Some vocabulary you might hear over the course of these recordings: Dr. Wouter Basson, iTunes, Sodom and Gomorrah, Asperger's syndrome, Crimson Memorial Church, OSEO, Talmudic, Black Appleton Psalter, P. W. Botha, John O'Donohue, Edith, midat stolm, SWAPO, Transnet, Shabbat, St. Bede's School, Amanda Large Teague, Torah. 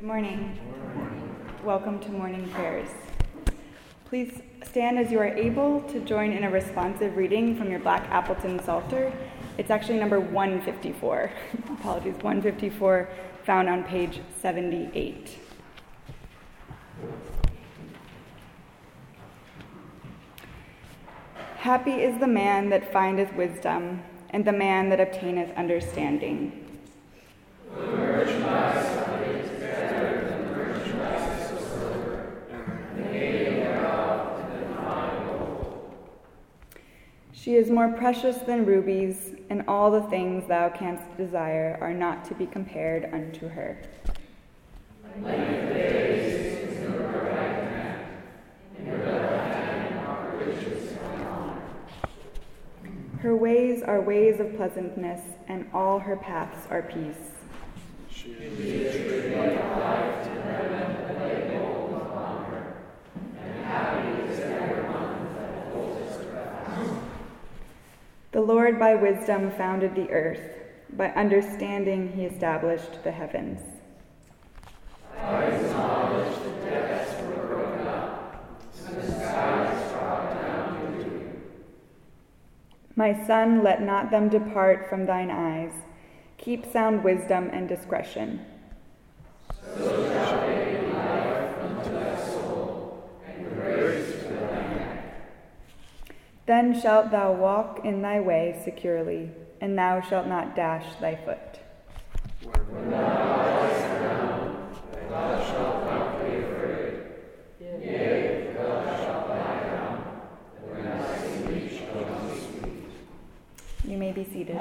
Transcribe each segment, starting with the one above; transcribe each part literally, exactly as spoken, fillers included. Good morning. Good morning. Welcome to morning prayers. Please stand as you are able to join in a responsive reading from your Black Appleton Psalter. It's actually number one fifty-four. Apologies, one fifty-four, found on page seventy-eight. Happy is the man that findeth wisdom, and the man that obtaineth understanding. The merchandise of it is better than the merchandise of silver, and the gain thereof than fine gold. She is more precious than rubies, and all the things thou canst desire are not to be compared unto her. Length of days is in her right hand, in her left hand are riches. Her ways are ways of pleasantness, and all her paths are peace. She is a tree of life to them that lay hold upon her, and happy is every one that holds her fast. The Lord by wisdom founded the earth, by understanding he established the heavens. By his knowledge the depths were broken up, and the skies dropped down to dew. My son, let not them depart from thine eyes. Keep sound wisdom and discretion. So shall they be life unto thy soul, and grace to thy neck. Then shalt thou walk in thy way securely, and thou shalt not dash thy foot. When thou liest down, thou shalt not be afraid. Yea, thou shalt lie down, when thy sleep shall be sweet. You may be seated.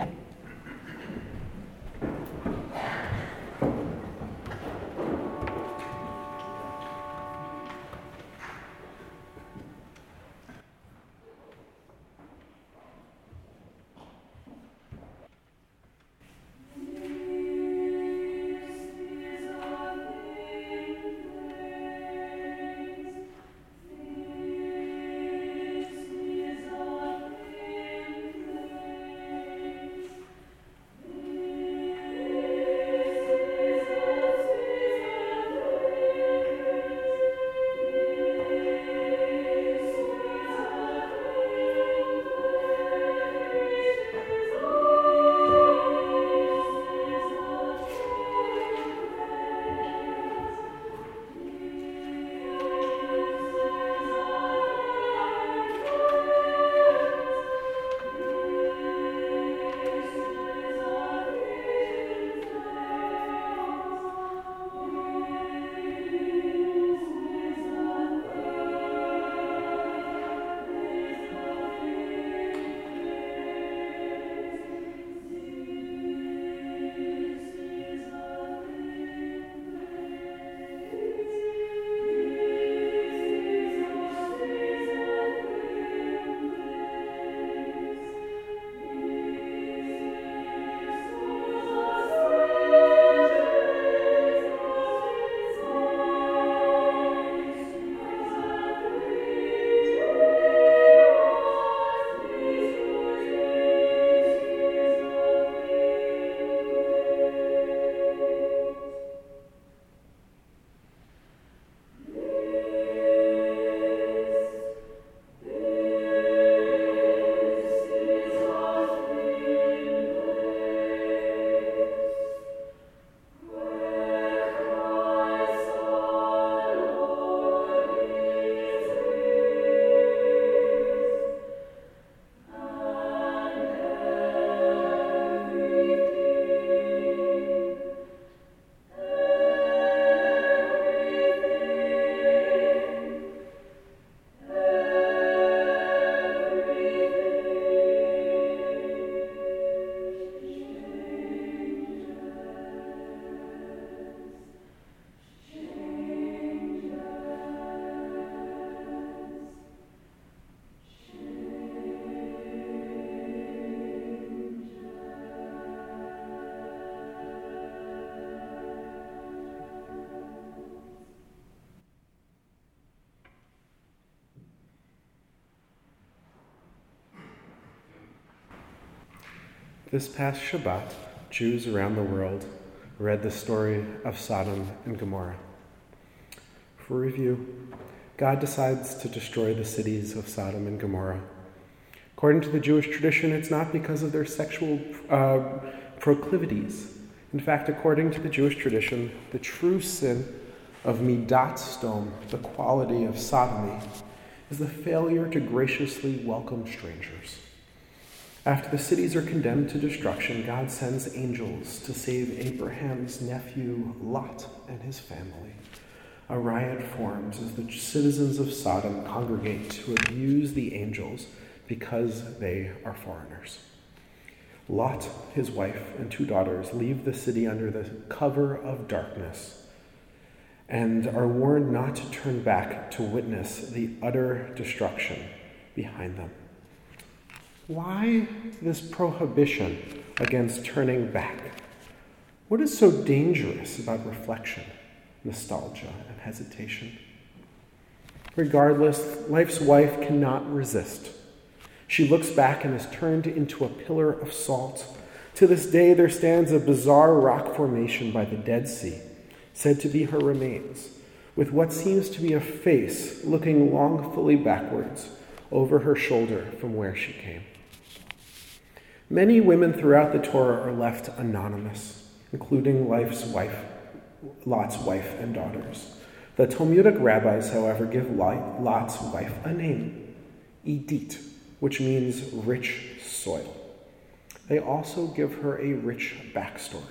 This past Shabbat, Jews around the world read the story of Sodom and Gomorrah. For review, God decides to destroy the cities of Sodom and Gomorrah. According to the Jewish tradition, it's not because of their sexual uh, proclivities. In fact, according to the Jewish tradition, the true sin of midat stolm, the quality of sodomy, is the failure to graciously welcome strangers. After the cities are condemned to destruction, God sends angels to save Abraham's nephew Lot and his family. A riot forms as the citizens of Sodom congregate to abuse the angels because they are foreigners. Lot, his wife, and two daughters leave the city under the cover of darkness and are warned not to turn back to witness the utter destruction behind them. Why this prohibition against turning back? What is so dangerous about reflection, nostalgia, and hesitation? Regardless, life's wife cannot resist. She looks back and is turned into a pillar of salt. To this day, there stands a bizarre rock formation by the Dead Sea, said to be her remains, with what seems to be a face looking longfully backwards over her shoulder from where she came. Many women throughout the Torah are left anonymous, including life's wife, Lot's wife and daughters. The Talmudic rabbis, however, give Lot's wife a name, Edith, which means rich soil. They also give her a rich backstory.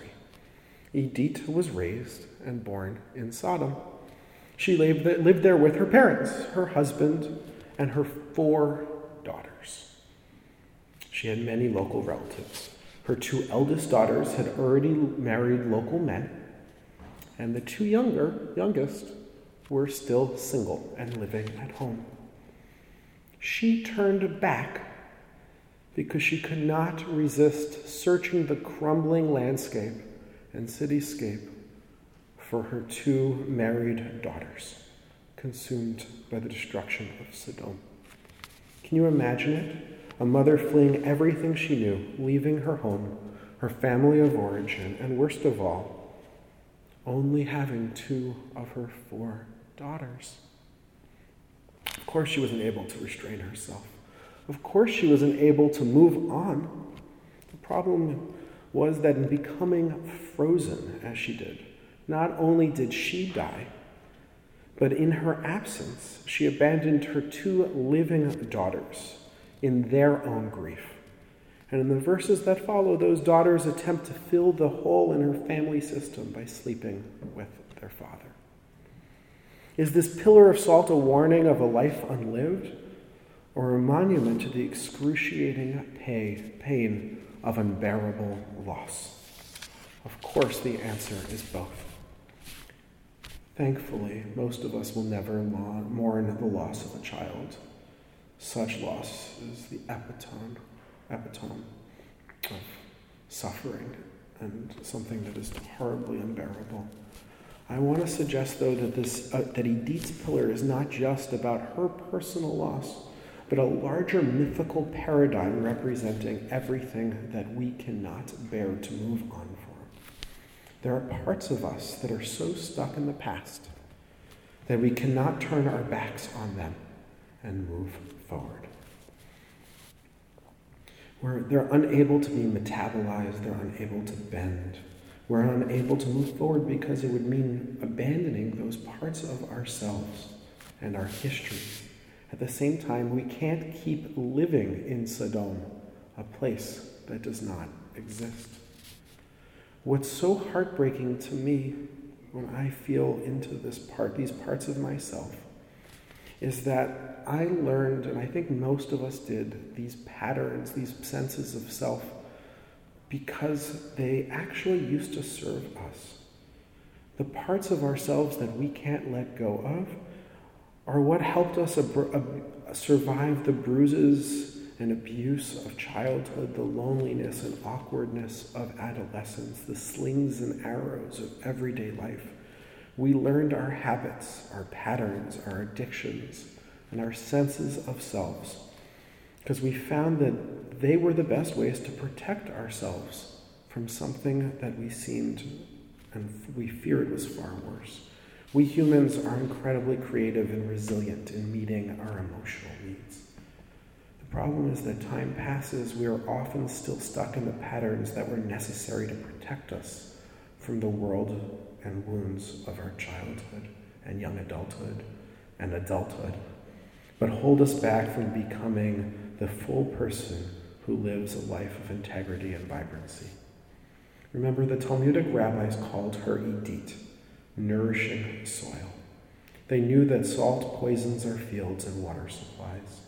Edith was raised and born in Sodom. She lived there with her parents, her husband, and her four daughters. She had many local relatives. Her two eldest daughters had already married local men, and the two younger, youngest were still single and living at home. She turned back because she could not resist searching the crumbling landscape and cityscape for her two married daughters, consumed by the destruction of Sodom. Can you imagine it? A mother fleeing everything she knew, leaving her home, her family of origin, and worst of all, only having two of her four daughters. Of course she wasn't able to restrain herself. Of course she wasn't able to move on. The problem was that in becoming frozen as she did, not only did she die, but in her absence, she abandoned her two living daughters in their own grief. And in the verses that follow, those daughters attempt to fill the hole in her family system by sleeping with their father. Is this pillar of salt a warning of a life unlived, or a monument to the excruciating pay, pain of unbearable loss? Of course, the answer is both. Thankfully, most of us will never mourn the loss of a child. Such loss is the epitome, epitome of suffering and something that is horribly unbearable. I want to suggest, though, that this uh, that Edith's pillar is not just about her personal loss, but a larger mythical paradigm representing everything that we cannot bear to move on from. There are parts of us that are so stuck in the past that we cannot turn our backs on them and move forward. We're, they're unable to be metabolized, they're unable to bend. We're unable to move forward because it would mean abandoning those parts of ourselves and our history. At the same time, we can't keep living in Sodom, a place that does not exist. What's so heartbreaking to me when I feel into this part, these parts of myself, is that I learned, and I think most of us did, these patterns, these senses of self, because they actually used to serve us. The parts of ourselves that we can't let go of are what helped us ab- ab- survive the bruises and abuse of childhood, the loneliness and awkwardness of adolescence, the slings and arrows of everyday life. We learned our habits, our patterns, our addictions, and our senses of selves, because we found that they were the best ways to protect ourselves from something that we seemed and we fear it was far worse. We humans are incredibly creative and resilient in meeting our emotional needs. The problem is that time passes, we are often still stuck in the patterns that were necessary to protect us from the world and wounds of our childhood and young adulthood and adulthood, but hold us back from becoming the full person who lives a life of integrity and vibrancy. Remember, the Talmudic rabbis called her Edith, nourishing soil. They knew that salt poisons our fields and water supplies.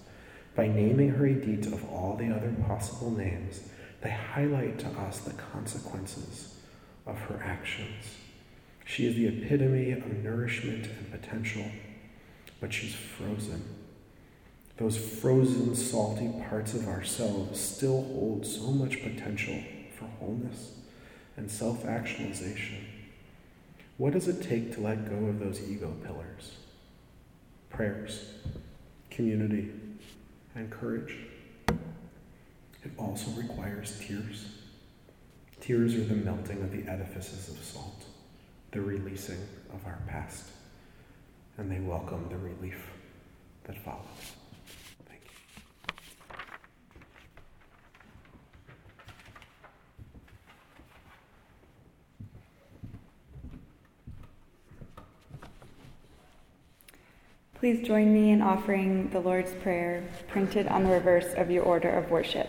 By naming her Edith of all the other possible names, they highlight to us the consequences of her actions. She is the epitome of nourishment and potential, but she's frozen. Those frozen, salty parts of ourselves still hold so much potential for wholeness and self-actualization. What does it take to let go of those ego pillars? Prayers, community, and courage. It also requires tears. Tears are the melting of the edifices of salt, the releasing of our past, and they welcome the relief that follows. Thank you. Please join me in offering the Lord's Prayer, printed on the reverse of your order of worship.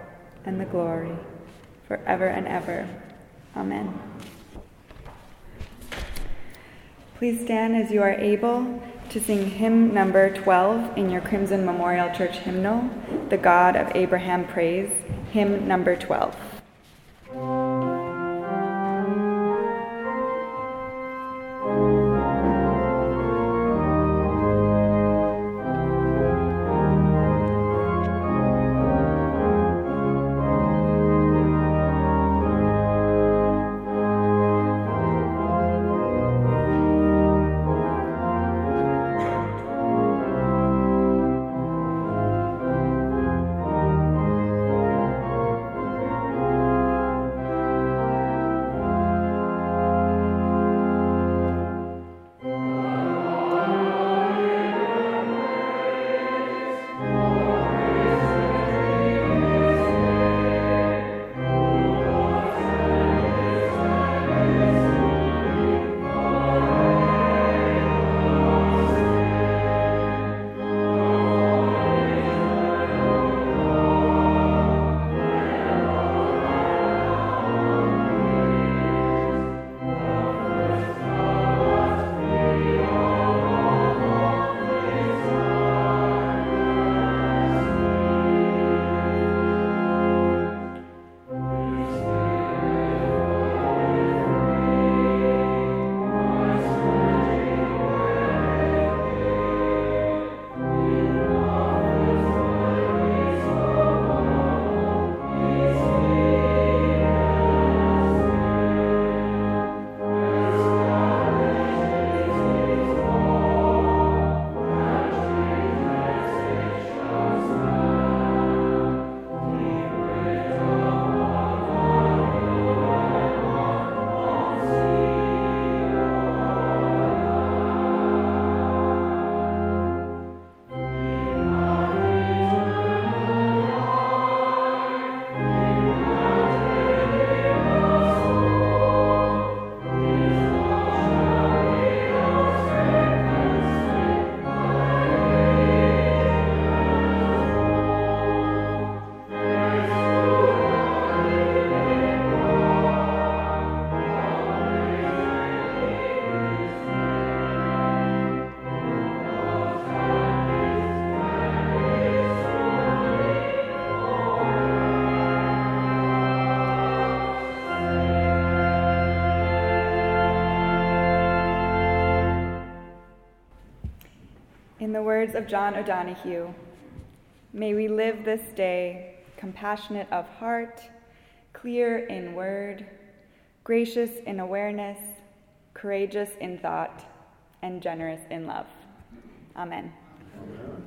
and the glory, forever and ever. Amen. Please stand as you are able to sing hymn number twelve in your Crimson Memorial Church hymnal, The God of Abraham Praise, hymn number twelve. In the words of John O'Donohue, may we live this day compassionate of heart, clear in word, gracious in awareness, courageous in thought, and generous in love. Amen. Amen.